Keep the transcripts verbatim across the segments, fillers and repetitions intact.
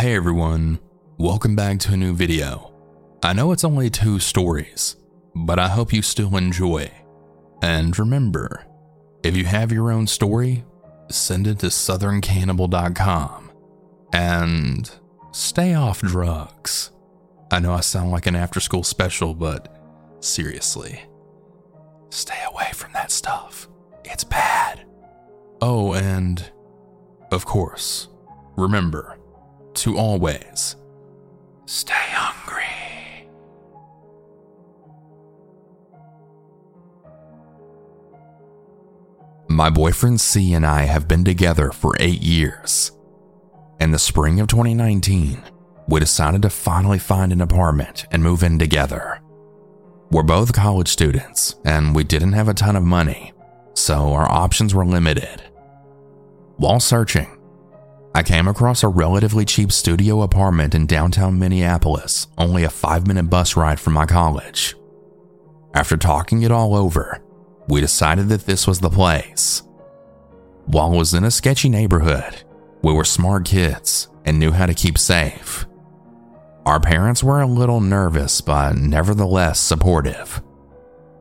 Hey everyone, welcome back to a new video. I know it's only two stories, but I hope you still enjoy. And remember, if you have your own story, send it to southern cannibal dot com. And stay off drugs. I know I sound like an after-school special, but seriously, stay away from that stuff. It's bad. Oh, and of course, remember to always stay hungry. My boyfriend C and I have been together for eight years. In the spring of twenty nineteen, we decided to finally find an apartment and move in together. We're both college students, and we didn't have a ton of money, so our options were limited. While searching, I came across a relatively cheap studio apartment in downtown Minneapolis, only a five-minute bus ride from my college. After talking it all over, we decided that this was the place. While it was in a sketchy neighborhood, we were smart kids and knew how to keep safe. Our parents were a little nervous, but nevertheless supportive.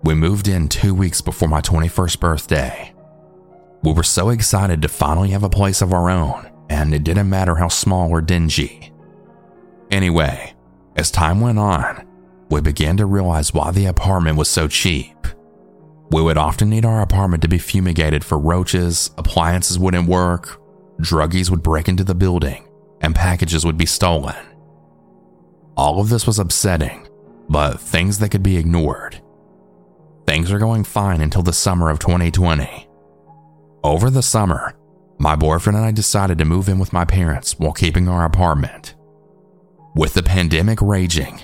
We moved in two weeks before my twenty-first birthday. We were so excited to finally have a place of our own, and it didn't matter how small or dingy. Anyway, as time went on, we began to realize why the apartment was so cheap. We would often need our apartment to be fumigated for roaches, appliances wouldn't work, druggies would break into the building, and packages would be stolen. All of this was upsetting, but things that could be ignored. Things are going fine until the summer of twenty twenty. Over the summer, my boyfriend and I decided to move in with my parents while keeping our apartment. With the pandemic raging,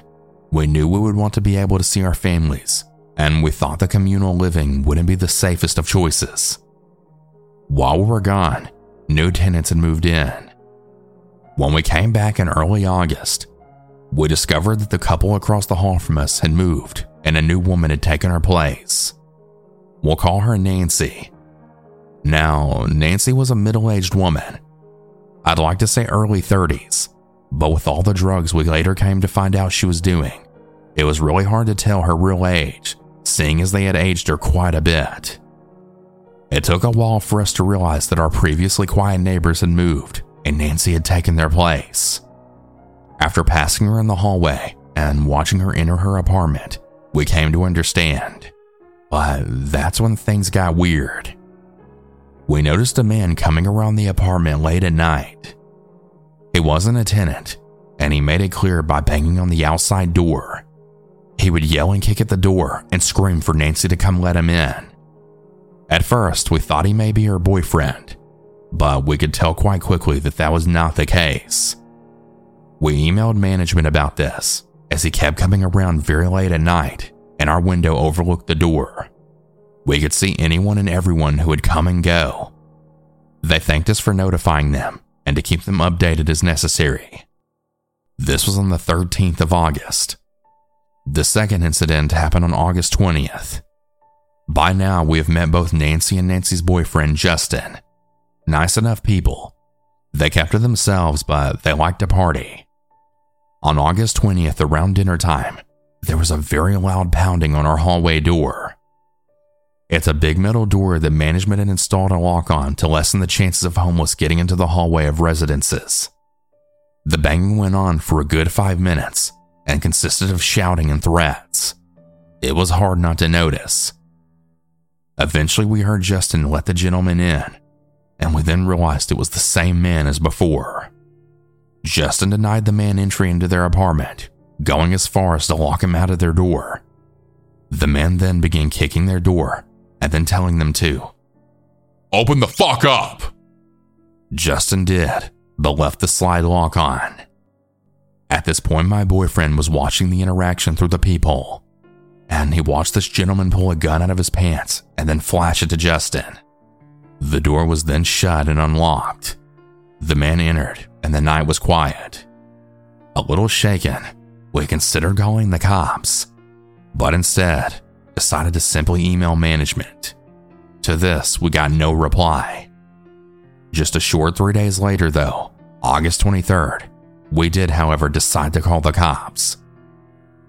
we knew we would want to be able to see our families, and we thought the communal living wouldn't be the safest of choices. While we were gone, new tenants had moved in. When we came back in early August, we discovered that the couple across the hall from us had moved and a new woman had taken her place. We'll call her Nancy. Now, Nancy was a middle-aged woman. I'd like to say early thirties, but with all the drugs we later came to find out she was doing, it was really hard to tell her real age, seeing as they had aged her quite a bit. It took a while for us to realize that our previously quiet neighbors had moved and Nancy had taken their place. After passing her in the hallway and watching her enter her apartment, we came to understand. But that's when things got weird. We noticed a man coming around the apartment late at night. He wasn't a tenant, and he made it clear by banging on the outside door. He would yell and kick at the door and scream for Nancy to come let him in. At first, we thought he may be her boyfriend, but we could tell quite quickly that that was not the case. We emailed management about this, as he kept coming around very late at night, and our window overlooked the door. We could see anyone and everyone who would come and go. They thanked us for notifying them and to keep them updated as necessary. This was on the thirteenth of August. The second incident happened on August twentieth. By now, we have met both Nancy and Nancy's boyfriend, Justin. Nice enough people. They kept to themselves, but they liked to party. On August twentieth, around dinner time, there was a very loud pounding on our hallway door. It's a big metal door that management had installed a lock on to lessen the chances of homeless getting into the hallway of residences. The banging went on for a good five minutes and consisted of shouting and threats. It was hard not to notice. Eventually, we heard Justin let the gentleman in, and we then realized it was the same man as before. Justin denied the man entry into their apartment, going as far as to lock him out of their door. The man then began kicking their door, and then telling them to open the fuck up. Justin did, but left the slide lock on. At this point, my boyfriend was watching the interaction through the peephole, and he watched this gentleman pull a gun out of his pants and then flash it to Justin. The door was then shut and unlocked. The man entered, and the night was quiet. A little shaken, we considered calling the cops, but instead decided to simply email management. To this, we got no reply. Just a short three days later, though, August twenty-third, We did, however, decide to call the cops.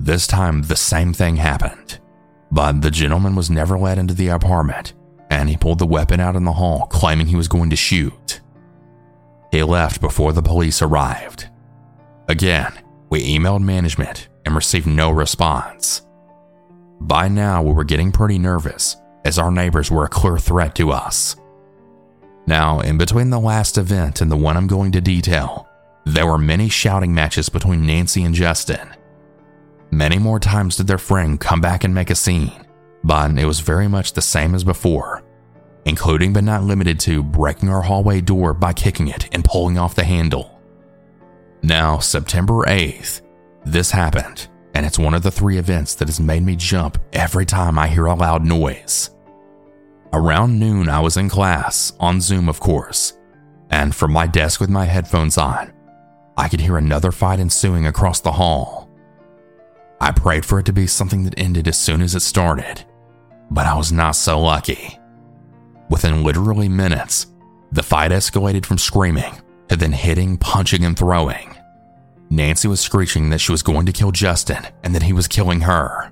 This time, the same thing happened, but the gentleman was never let into the apartment, and he pulled the weapon out in the hall, claiming he was going to shoot. He left before the police arrived. Again, we emailed management and received no response. By now, we were getting pretty nervous, as our neighbors were a clear threat to us. Now, in between the last event and the one I'm going to detail, there were many shouting matches between Nancy and Justin. Many more times did their friend come back and make a scene, but it was very much the same as before, including but not limited to breaking our hallway door by kicking it and pulling off the handle. Now, September eighth, this happened, and it's one of the three events that has made me jump every time I hear a loud noise. Around noon, I was in class, on Zoom of course, and from my desk with my headphones on, I could hear another fight ensuing across the hall. I prayed for it to be something that ended as soon as it started, but I was not so lucky. Within literally minutes, the fight escalated from screaming to then hitting, punching, and throwing. Nancy was screeching that she was going to kill Justin and that he was killing her.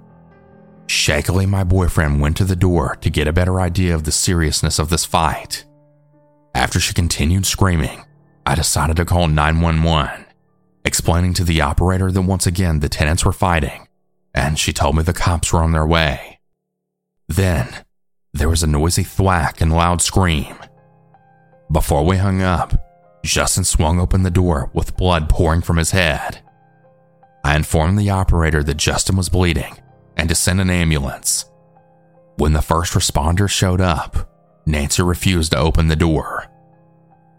Shakily, my boyfriend went to the door to get a better idea of the seriousness of this fight. After she continued screaming, I decided to call nine one one, explaining to the operator that once again the tenants were fighting, and she told me the cops were on their way. Then, there was a noisy thwack and loud scream. Before we hung up, Justin swung open the door with blood pouring from his head. I informed the operator that Justin was bleeding and to send an ambulance. When the first responder showed up, Nancy refused to open the door.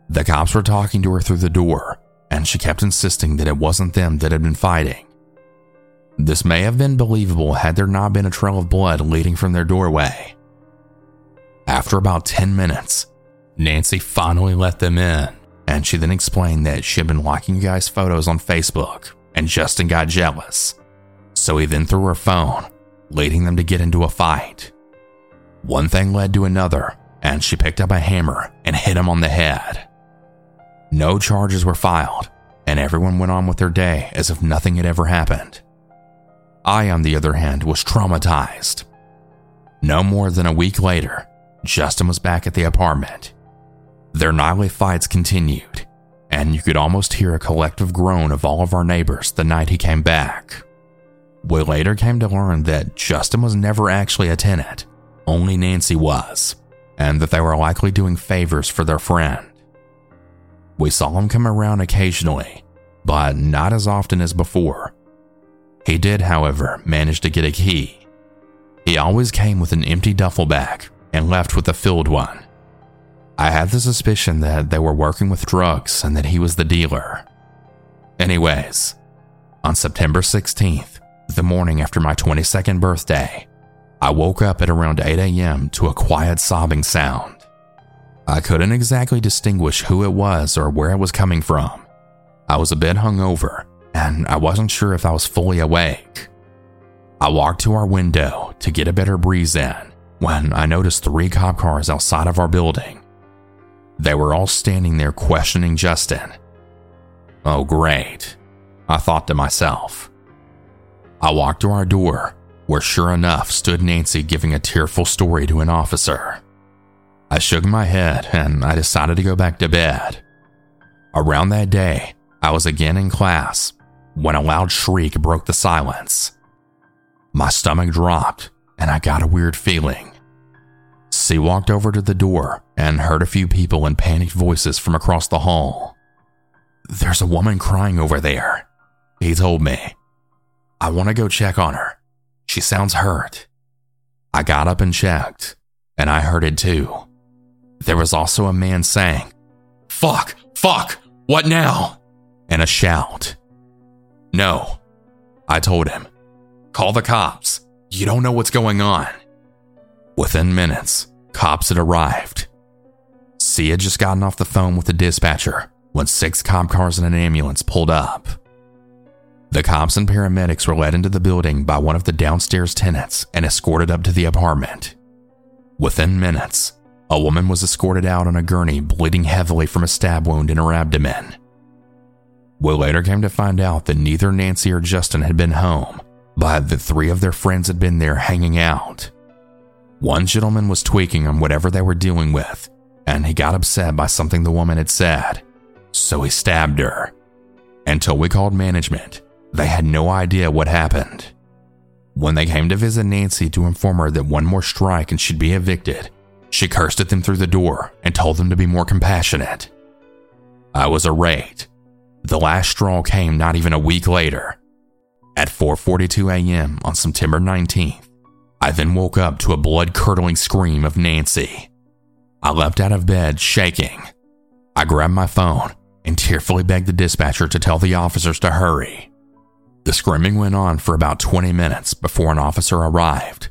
The cops were talking to her through the door, and she kept insisting that it wasn't them that had been fighting. This may have been believable had there not been a trail of blood leading from their doorway. After about ten minutes, Nancy finally let them in. And she then explained that she had been liking you guys' photos on Facebook, and Justin got jealous. So he then threw her phone, leading them to get into a fight. One thing led to another, and she picked up a hammer and hit him on the head. No charges were filed, and everyone went on with their day as if nothing had ever happened. I, on the other hand, was traumatized. No more than a week later, Justin was back at the apartment. Their nightly fights continued, and you could almost hear a collective groan of all of our neighbors the night he came back. We later came to learn that Justin was never actually a tenant, only Nancy was, and that they were likely doing favors for their friend. We saw him come around occasionally, but not as often as before. He did, however, manage to get a key. He always came with an empty duffel bag and left with a filled one. I had the suspicion that they were working with drugs and that he was the dealer. Anyways, on September sixteenth, the morning after my twenty-second birthday, I woke up at around eight a.m. to a quiet sobbing sound. I couldn't exactly distinguish who it was or where it was coming from. I was a bit hungover, and I wasn't sure if I was fully awake. I walked to our window to get a better breeze in when I noticed three cop cars outside of our building. They were all standing there questioning Justin. Oh great, I thought to myself. I walked to our door, where sure enough stood Nancy giving a tearful story to an officer. I shook my head and I decided to go back to bed. Around that day, I was again in class when a loud shriek broke the silence. My stomach dropped and I got a weird feeling. She walked over to the door and heard a few people in panicked voices from across the hall. "There's a woman crying over there," he told me. "I want to go check on her. She sounds hurt." I got up and checked, and I heard it too. There was also a man saying, "Fuck, fuck, what now?" and a shout. "No," I told him. "Call the cops. You don't know what's going on." Within minutes, cops had arrived. C had just gotten off the phone with the dispatcher when six cop cars and an ambulance pulled up. The cops and paramedics were led into the building by one of the downstairs tenants and escorted up to the apartment. Within minutes, a woman was escorted out on a gurney bleeding heavily from a stab wound in her abdomen. We later came to find out that neither Nancy or Justin had been home, but the three of their friends had been there hanging out. One gentleman was tweaking on whatever they were dealing with, and he got upset by something the woman had said, so he stabbed her. Until we called management, they had no idea what happened. When they came to visit Nancy to inform her that one more strike and she'd be evicted, she cursed at them through the door and told them to be more compassionate. I was irate. The last straw came not even a week later. At four forty-two a.m. on September nineteenth, I then woke up to a blood-curdling scream of Nancy. I leapt out of bed, shaking. I grabbed my phone and tearfully begged the dispatcher to tell the officers to hurry. The screaming went on for about twenty minutes before an officer arrived.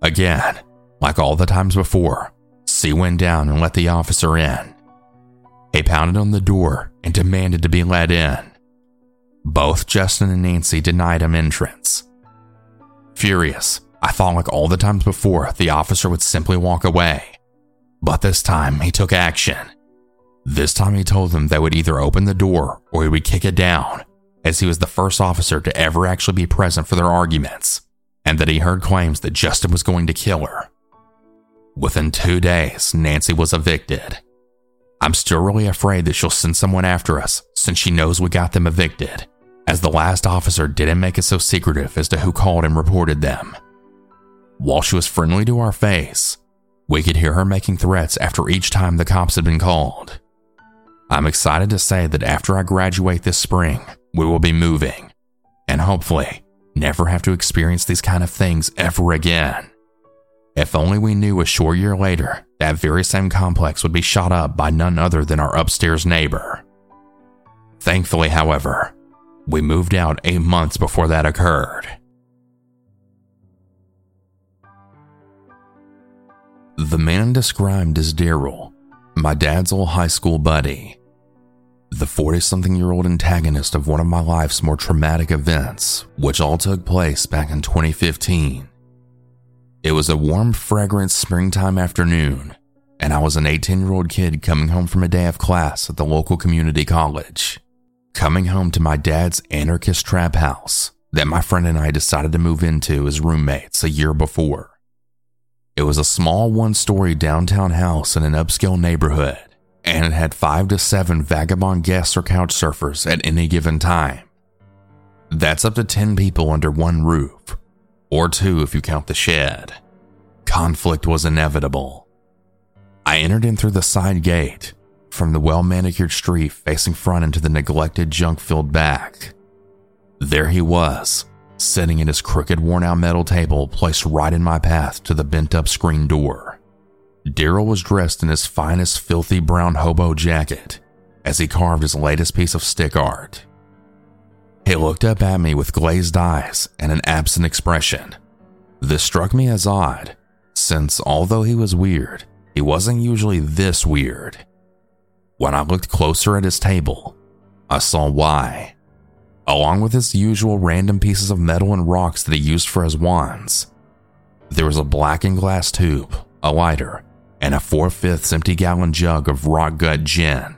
Again, like all the times before, C went down and let the officer in. He pounded on the door and demanded to be let in. Both Justin and Nancy denied him entrance. Furious, I thought like all the times before, the officer would simply walk away. But this time, he took action. This time he told them they would either open the door or he would kick it down, as he was the first officer to ever actually be present for their arguments, and that he heard claims that Justin was going to kill her. Within two days, Nancy was evicted. I'm still really afraid that she'll send someone after us since she knows we got them evicted, as the last officer didn't make it so secretive as to who called and reported them. While she was friendly to our face, we could hear her making threats after each time the cops had been called. I'm excited to say that after I graduate this spring, we will be moving, and hopefully never have to experience these kind of things ever again. If only we knew a short year later that very same complex would be shot up by none other than our upstairs neighbor. Thankfully, however, we moved out eight months before that occurred. The man described as Daryl, my dad's old high school buddy, the forty-something-year-old antagonist of one of my life's more traumatic events, which all took place back in twenty fifteen. It was a warm, fragrant springtime afternoon, and I was an eighteen-year-old kid coming home from a day of class at the local community college, coming home to my dad's anarchist trap house that my friend and I decided to move into as roommates a year before. It was a small one-story downtown house in an upscale neighborhood, and it had five to seven vagabond guests or couch surfers at any given time. That's up to ten people under one roof, or two if you count the shed. Conflict was inevitable. I entered in through the side gate from the well-manicured street facing front into the neglected, junk-filled back. There he was, sitting at his crooked, worn-out metal table placed right in my path to the bent-up screen door. Daryl was dressed in his finest, filthy brown hobo jacket as he carved his latest piece of stick art. He looked up at me with glazed eyes and an absent expression. This struck me as odd, since although he was weird, he wasn't usually this weird. When I looked closer at his table, I saw why. Along with his usual random pieces of metal and rocks that he used for his wands, there was a blackened glass tube, a lighter, and a four-fifths empty-gallon jug of rock gut gin.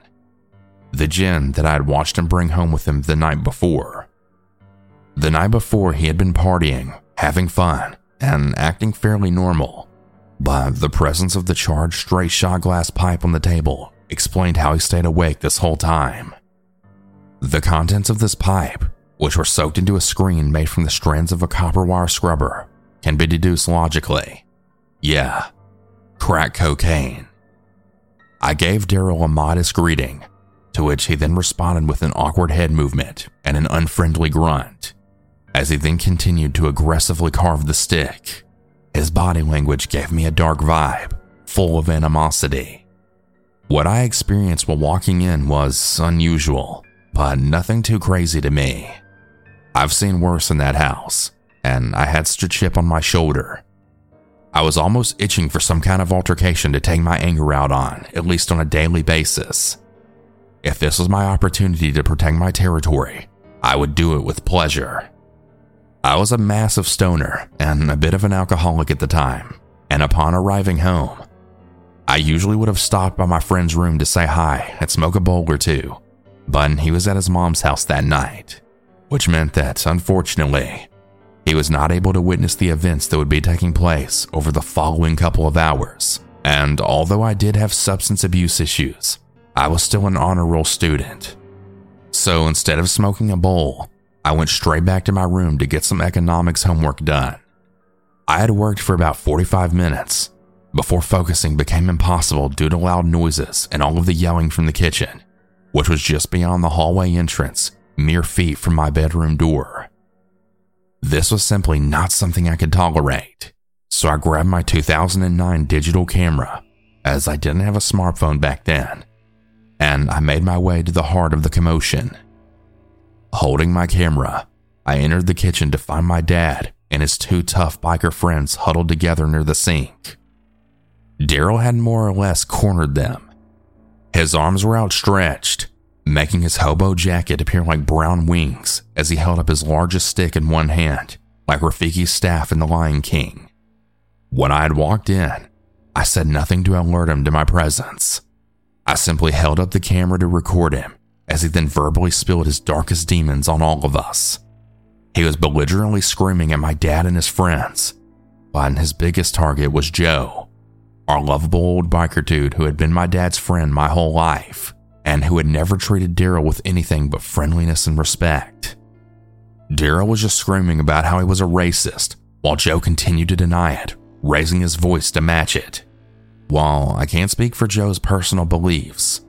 The gin that I had watched him bring home with him the night before. The night before, he had been partying, having fun, and acting fairly normal, but the presence of the charred straight shot glass pipe on the table explained how he stayed awake this whole time. The contents of this pipe, which were soaked into a screen made from the strands of a copper wire scrubber, can be deduced logically. Yeah, crack cocaine. I gave Daryl a modest greeting, to which he then responded with an awkward head movement and an unfriendly grunt, as he then continued to aggressively carve the stick. His body language gave me a dark vibe, full of animosity. What I experienced while walking in was unusual, but nothing too crazy to me. I've seen worse in that house, and I had such a chip on my shoulder. I was almost itching for some kind of altercation to take my anger out on, at least on a daily basis. If this was my opportunity to protect my territory, I would do it with pleasure. I was a massive stoner and a bit of an alcoholic at the time, and upon arriving home, I usually would have stopped by my friend's room to say hi and smoke a bowl or two, but he was at his mom's house that night, which meant that, unfortunately, he was not able to witness the events that would be taking place over the following couple of hours. And although I did have substance abuse issues, I was still an honor roll student. So instead of smoking a bowl, I went straight back to my room to get some economics homework done. I had worked for about forty-five minutes before focusing became impossible due to loud noises and all of the yelling from the kitchen, which was just beyond the hallway entrance, mere feet from my bedroom door. This was simply not something I could tolerate, so I grabbed my two thousand nine digital camera, as I didn't have a smartphone back then, and I made my way to the heart of the commotion. Holding my camera, I entered the kitchen to find my dad and his two tough biker friends huddled together near the sink. Daryl had more or less cornered them. His arms were outstretched, making his hobo jacket appear like brown wings as he held up his largest stick in one hand, like Rafiki's staff in The Lion King. When I had walked in, I said nothing to alert him to my presence. I simply held up the camera to record him, as he then verbally spilled his darkest demons on all of us. He was belligerently screaming at my dad and his friends, but his biggest target was Joe, our lovable old biker dude who had been my dad's friend my whole life, and who had never treated Daryl with anything but friendliness and respect. Daryl was just screaming about how he was a racist, while Joe continued to deny it, raising his voice to match it. While I can't speak for Joe's personal beliefs,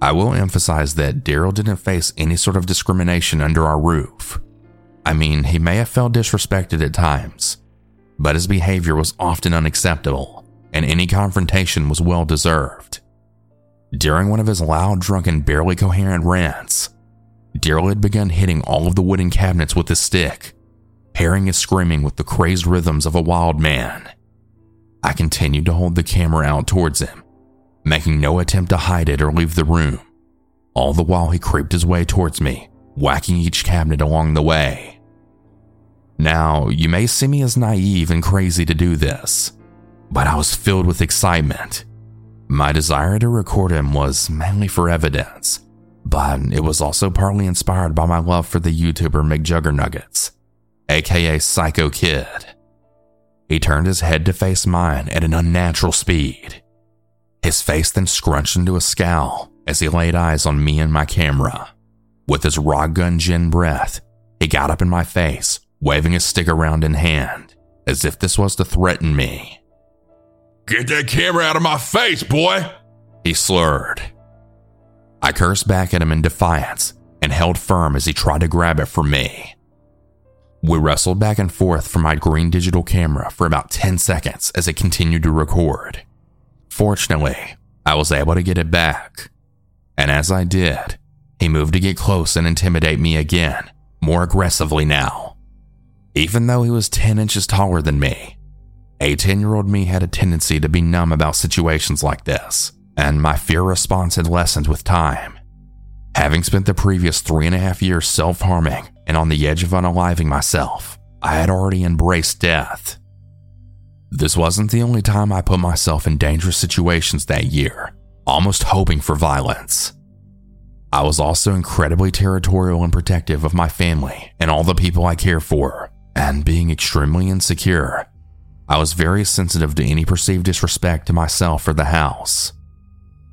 I will emphasize that Daryl didn't face any sort of discrimination under our roof. I mean, he may have felt disrespected at times, but his behavior was often unacceptable, and any confrontation was well deserved. During one of his loud, drunken, barely coherent rants, Daryl had begun hitting all of the wooden cabinets with his stick, pairing his screaming with the crazed rhythms of a wild man. I continued to hold the camera out towards him, making no attempt to hide it or leave the room, all the while he creeped his way towards me, whacking each cabinet along the way. Now, you may see me as naive and crazy to do this, but I was filled with excitement. My desire to record him was mainly for evidence, but it was also partly inspired by my love for the YouTuber McJuggerNuggets, aka Psycho Kid. He turned his head to face mine at an unnatural speed. His face then scrunched into a scowl as he laid eyes on me and my camera. With his raw gun gin breath, he got up in my face, waving his stick around in hand, as if this was to threaten me. "Get that camera out of my face, boy!" he slurred. I cursed back at him in defiance and held firm as he tried to grab it from me. We wrestled back and forth for my green digital camera for about ten seconds as it continued to record. Fortunately, I was able to get it back, and as I did, he moved to get close and intimidate me again, more aggressively now. Even though he was ten inches taller than me, a ten-year-old me had a tendency to be numb about situations like this, and my fear response had lessened with time. Having spent the previous three and a half years self-harming and on the edge of unaliving myself, I had already embraced death. This wasn't the only time I put myself in dangerous situations that year, almost hoping for violence. I was also incredibly territorial and protective of my family and all the people I care for, and being extremely insecure, I was very sensitive to any perceived disrespect to myself or the house.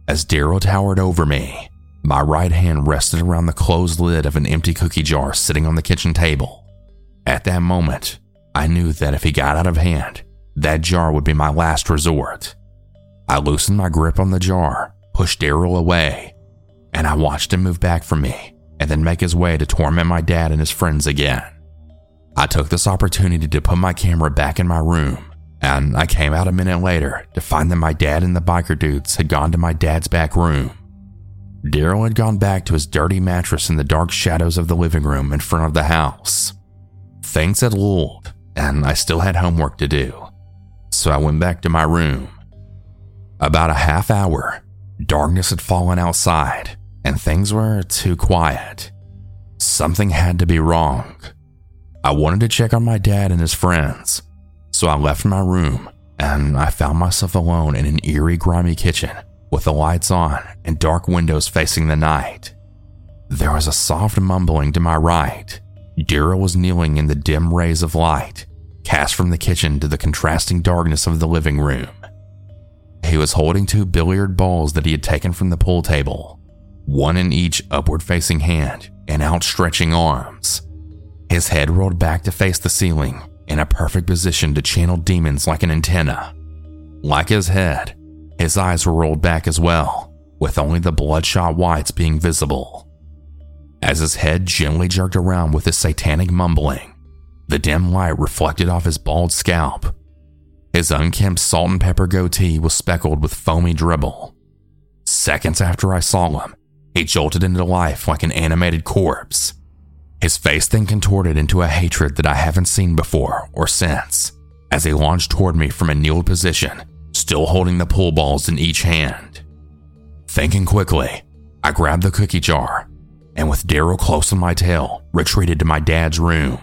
As Daryl towered over me, my right hand rested around the closed lid of an empty cookie jar sitting on the kitchen table. At that moment, I knew that if he got out of hand, that jar would be my last resort. I loosened my grip on the jar, pushed Daryl away, and I watched him move back from me and then make his way to torment my dad and his friends again. I took this opportunity to put my camera back in my room, and I came out a minute later to find that my dad and the biker dudes had gone to my dad's back room. Daryl had gone back to his dirty mattress in the dark shadows of the living room in front of the house. Things had lulled, and I still had homework to do, so I went back to my room. About a half hour, darkness had fallen outside, and things were too quiet. Something had to be wrong. I wanted to check on my dad and his friends, so I left my room, and I found myself alone in an eerie, grimy kitchen with the lights on and dark windows facing the night. There was a soft mumbling to my right. Daryl was kneeling in the dim rays of light, cast from the kitchen to the contrasting darkness of the living room. He was holding two billiard balls that he had taken from the pool table, one in each upward-facing hand and outstretching arms. His head rolled back to face the ceiling, in a perfect position to channel demons like an antenna. Like his head, his eyes were rolled back as well, with only the bloodshot whites being visible. As his head gently jerked around with his satanic mumbling, the dim light reflected off his bald scalp. His unkempt salt and pepper goatee was speckled with foamy dribble. Seconds after I saw him, he jolted into life like an animated corpse. His face then contorted into a hatred that I haven't seen before or since, as he launched toward me from a kneeled position, still holding the pool balls in each hand. Thinking quickly, I grabbed the cookie jar, and with Daryl close on my tail, retreated to my dad's room.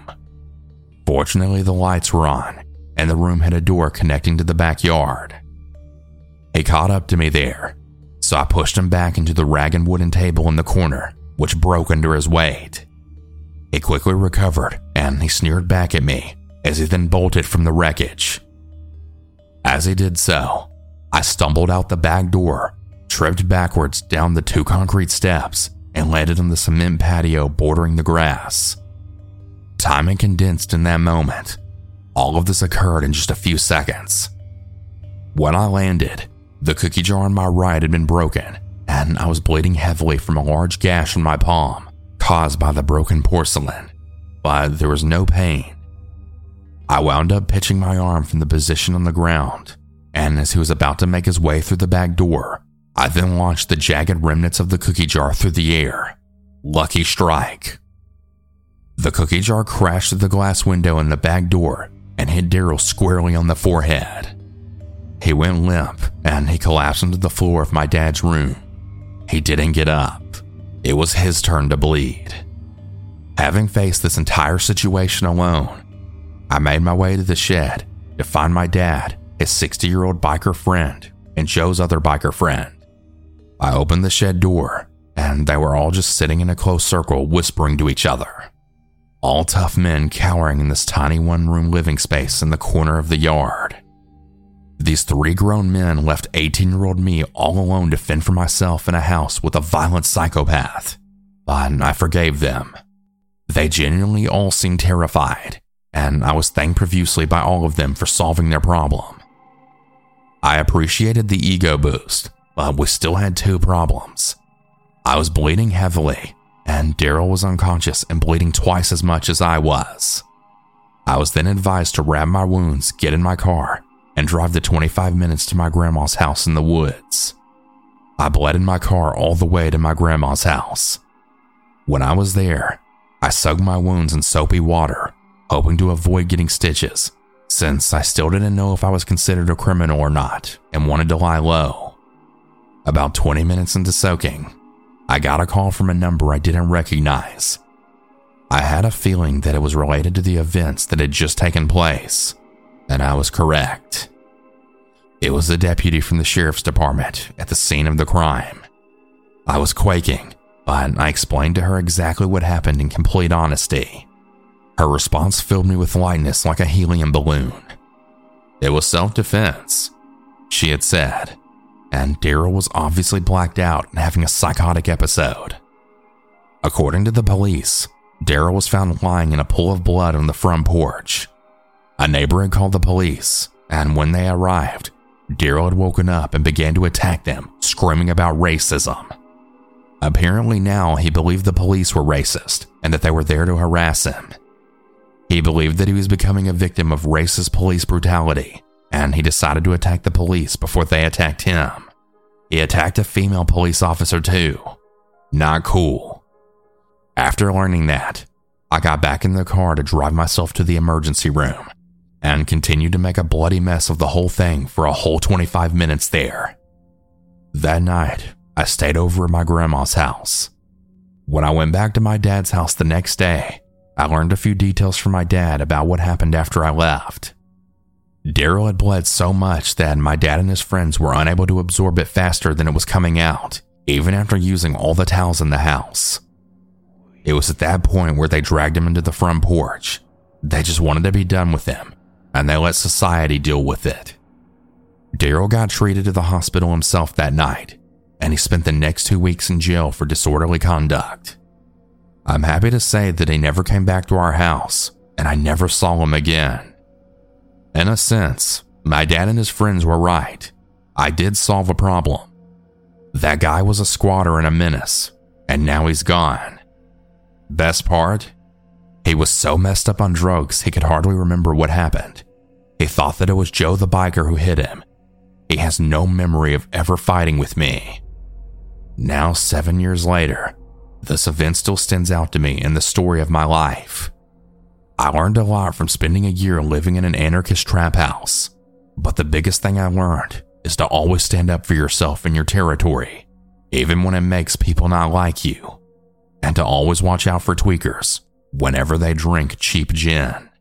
Fortunately, the lights were on, and the room had a door connecting to the backyard. He caught up to me there, so I pushed him back into the ragged wooden table in the corner, which broke under his weight. He quickly recovered, and he sneered back at me, as he then bolted from the wreckage. As he did so, I stumbled out the back door, tripped backwards down the two concrete steps, and landed on the cement patio bordering the grass. Time had condensed in that moment. All of this occurred in just a few seconds. When I landed, the cookie jar on my right had been broken, and I was bleeding heavily from a large gash on my palm, caused by the broken porcelain, but there was no pain. I wound up pitching my arm from the position on the ground, and as he was about to make his way through the back door, I then launched the jagged remnants of the cookie jar through the air. Lucky strike. The cookie jar crashed through the glass window in the back door and hit Daryl squarely on the forehead. He went limp, and he collapsed onto the floor of my dad's room. He didn't get up. It was his turn to bleed. Having faced this entire situation alone, I made my way to the shed to find my dad, his sixty-year-old biker friend, and Joe's other biker friend. I opened the shed door, and they were all just sitting in a close circle whispering to each other. All tough men cowering in this tiny one-room living space in the corner of the yard. These three grown men left eighteen-year-old me all alone to fend for myself in a house with a violent psychopath, but I forgave them. They genuinely all seemed terrified, and I was thanked profusely by all of them for solving their problem. I appreciated the ego boost, but we still had two problems. I was bleeding heavily, and Daryl was unconscious and bleeding twice as much as I was. I was then advised to wrap my wounds, get in my car, and drive the twenty-five minutes to my grandma's house in the woods. I bled in my car all the way to my grandma's house. When I was there, I soaked my wounds in soapy water, hoping to avoid getting stitches, since I still didn't know if I was considered a criminal or not and wanted to lie low. About twenty minutes into soaking, I got a call from a number I didn't recognize. I had a feeling that it was related to the events that had just taken place, and I was correct. It was the deputy from the sheriff's department at the scene of the crime. I was quaking, but I explained to her exactly what happened in complete honesty. Her response filled me with lightness like a helium balloon. It was self-defense, she had said, and Daryl was obviously blacked out and having a psychotic episode. According to the police, Daryl was found lying in a pool of blood on the front porch. A neighbor had called the police, and when they arrived, Daryl had woken up and began to attack them, screaming about racism. Apparently now he believed the police were racist and that they were there to harass him. He believed that he was becoming a victim of racist police brutality, and he decided to attack the police before they attacked him. He attacked a female police officer too. Not cool. After learning that, I got back in the car to drive myself to the emergency room and continued to make a bloody mess of the whole thing for a whole twenty-five minutes there. That night, I stayed over at my grandma's house. When I went back to my dad's house the next day, I learned a few details from my dad about what happened after I left. Daryl had bled so much that my dad and his friends were unable to absorb it faster than it was coming out, even after using all the towels in the house. It was at that point where they dragged him into the front porch. They just wanted to be done with him, and they let society deal with it. Daryl got treated to the hospital himself that night, and he spent the next two weeks in jail for disorderly conduct. I'm happy to say that he never came back to our house, and I never saw him again. In a sense, my dad and his friends were right. I did solve a problem. That guy was a squatter and a menace, and now he's gone. Best part? He was so messed up on drugs he could hardly remember what happened. He thought that it was Joe the biker who hit him. He has no memory of ever fighting with me. Now, seven years later, this event still stands out to me in the story of my life. I learned a lot from spending a year living in an anarchist trap house, but the biggest thing I learned is to always stand up for yourself and your territory, even when it makes people not like you, and to always watch out for tweakers whenever they drink cheap gin.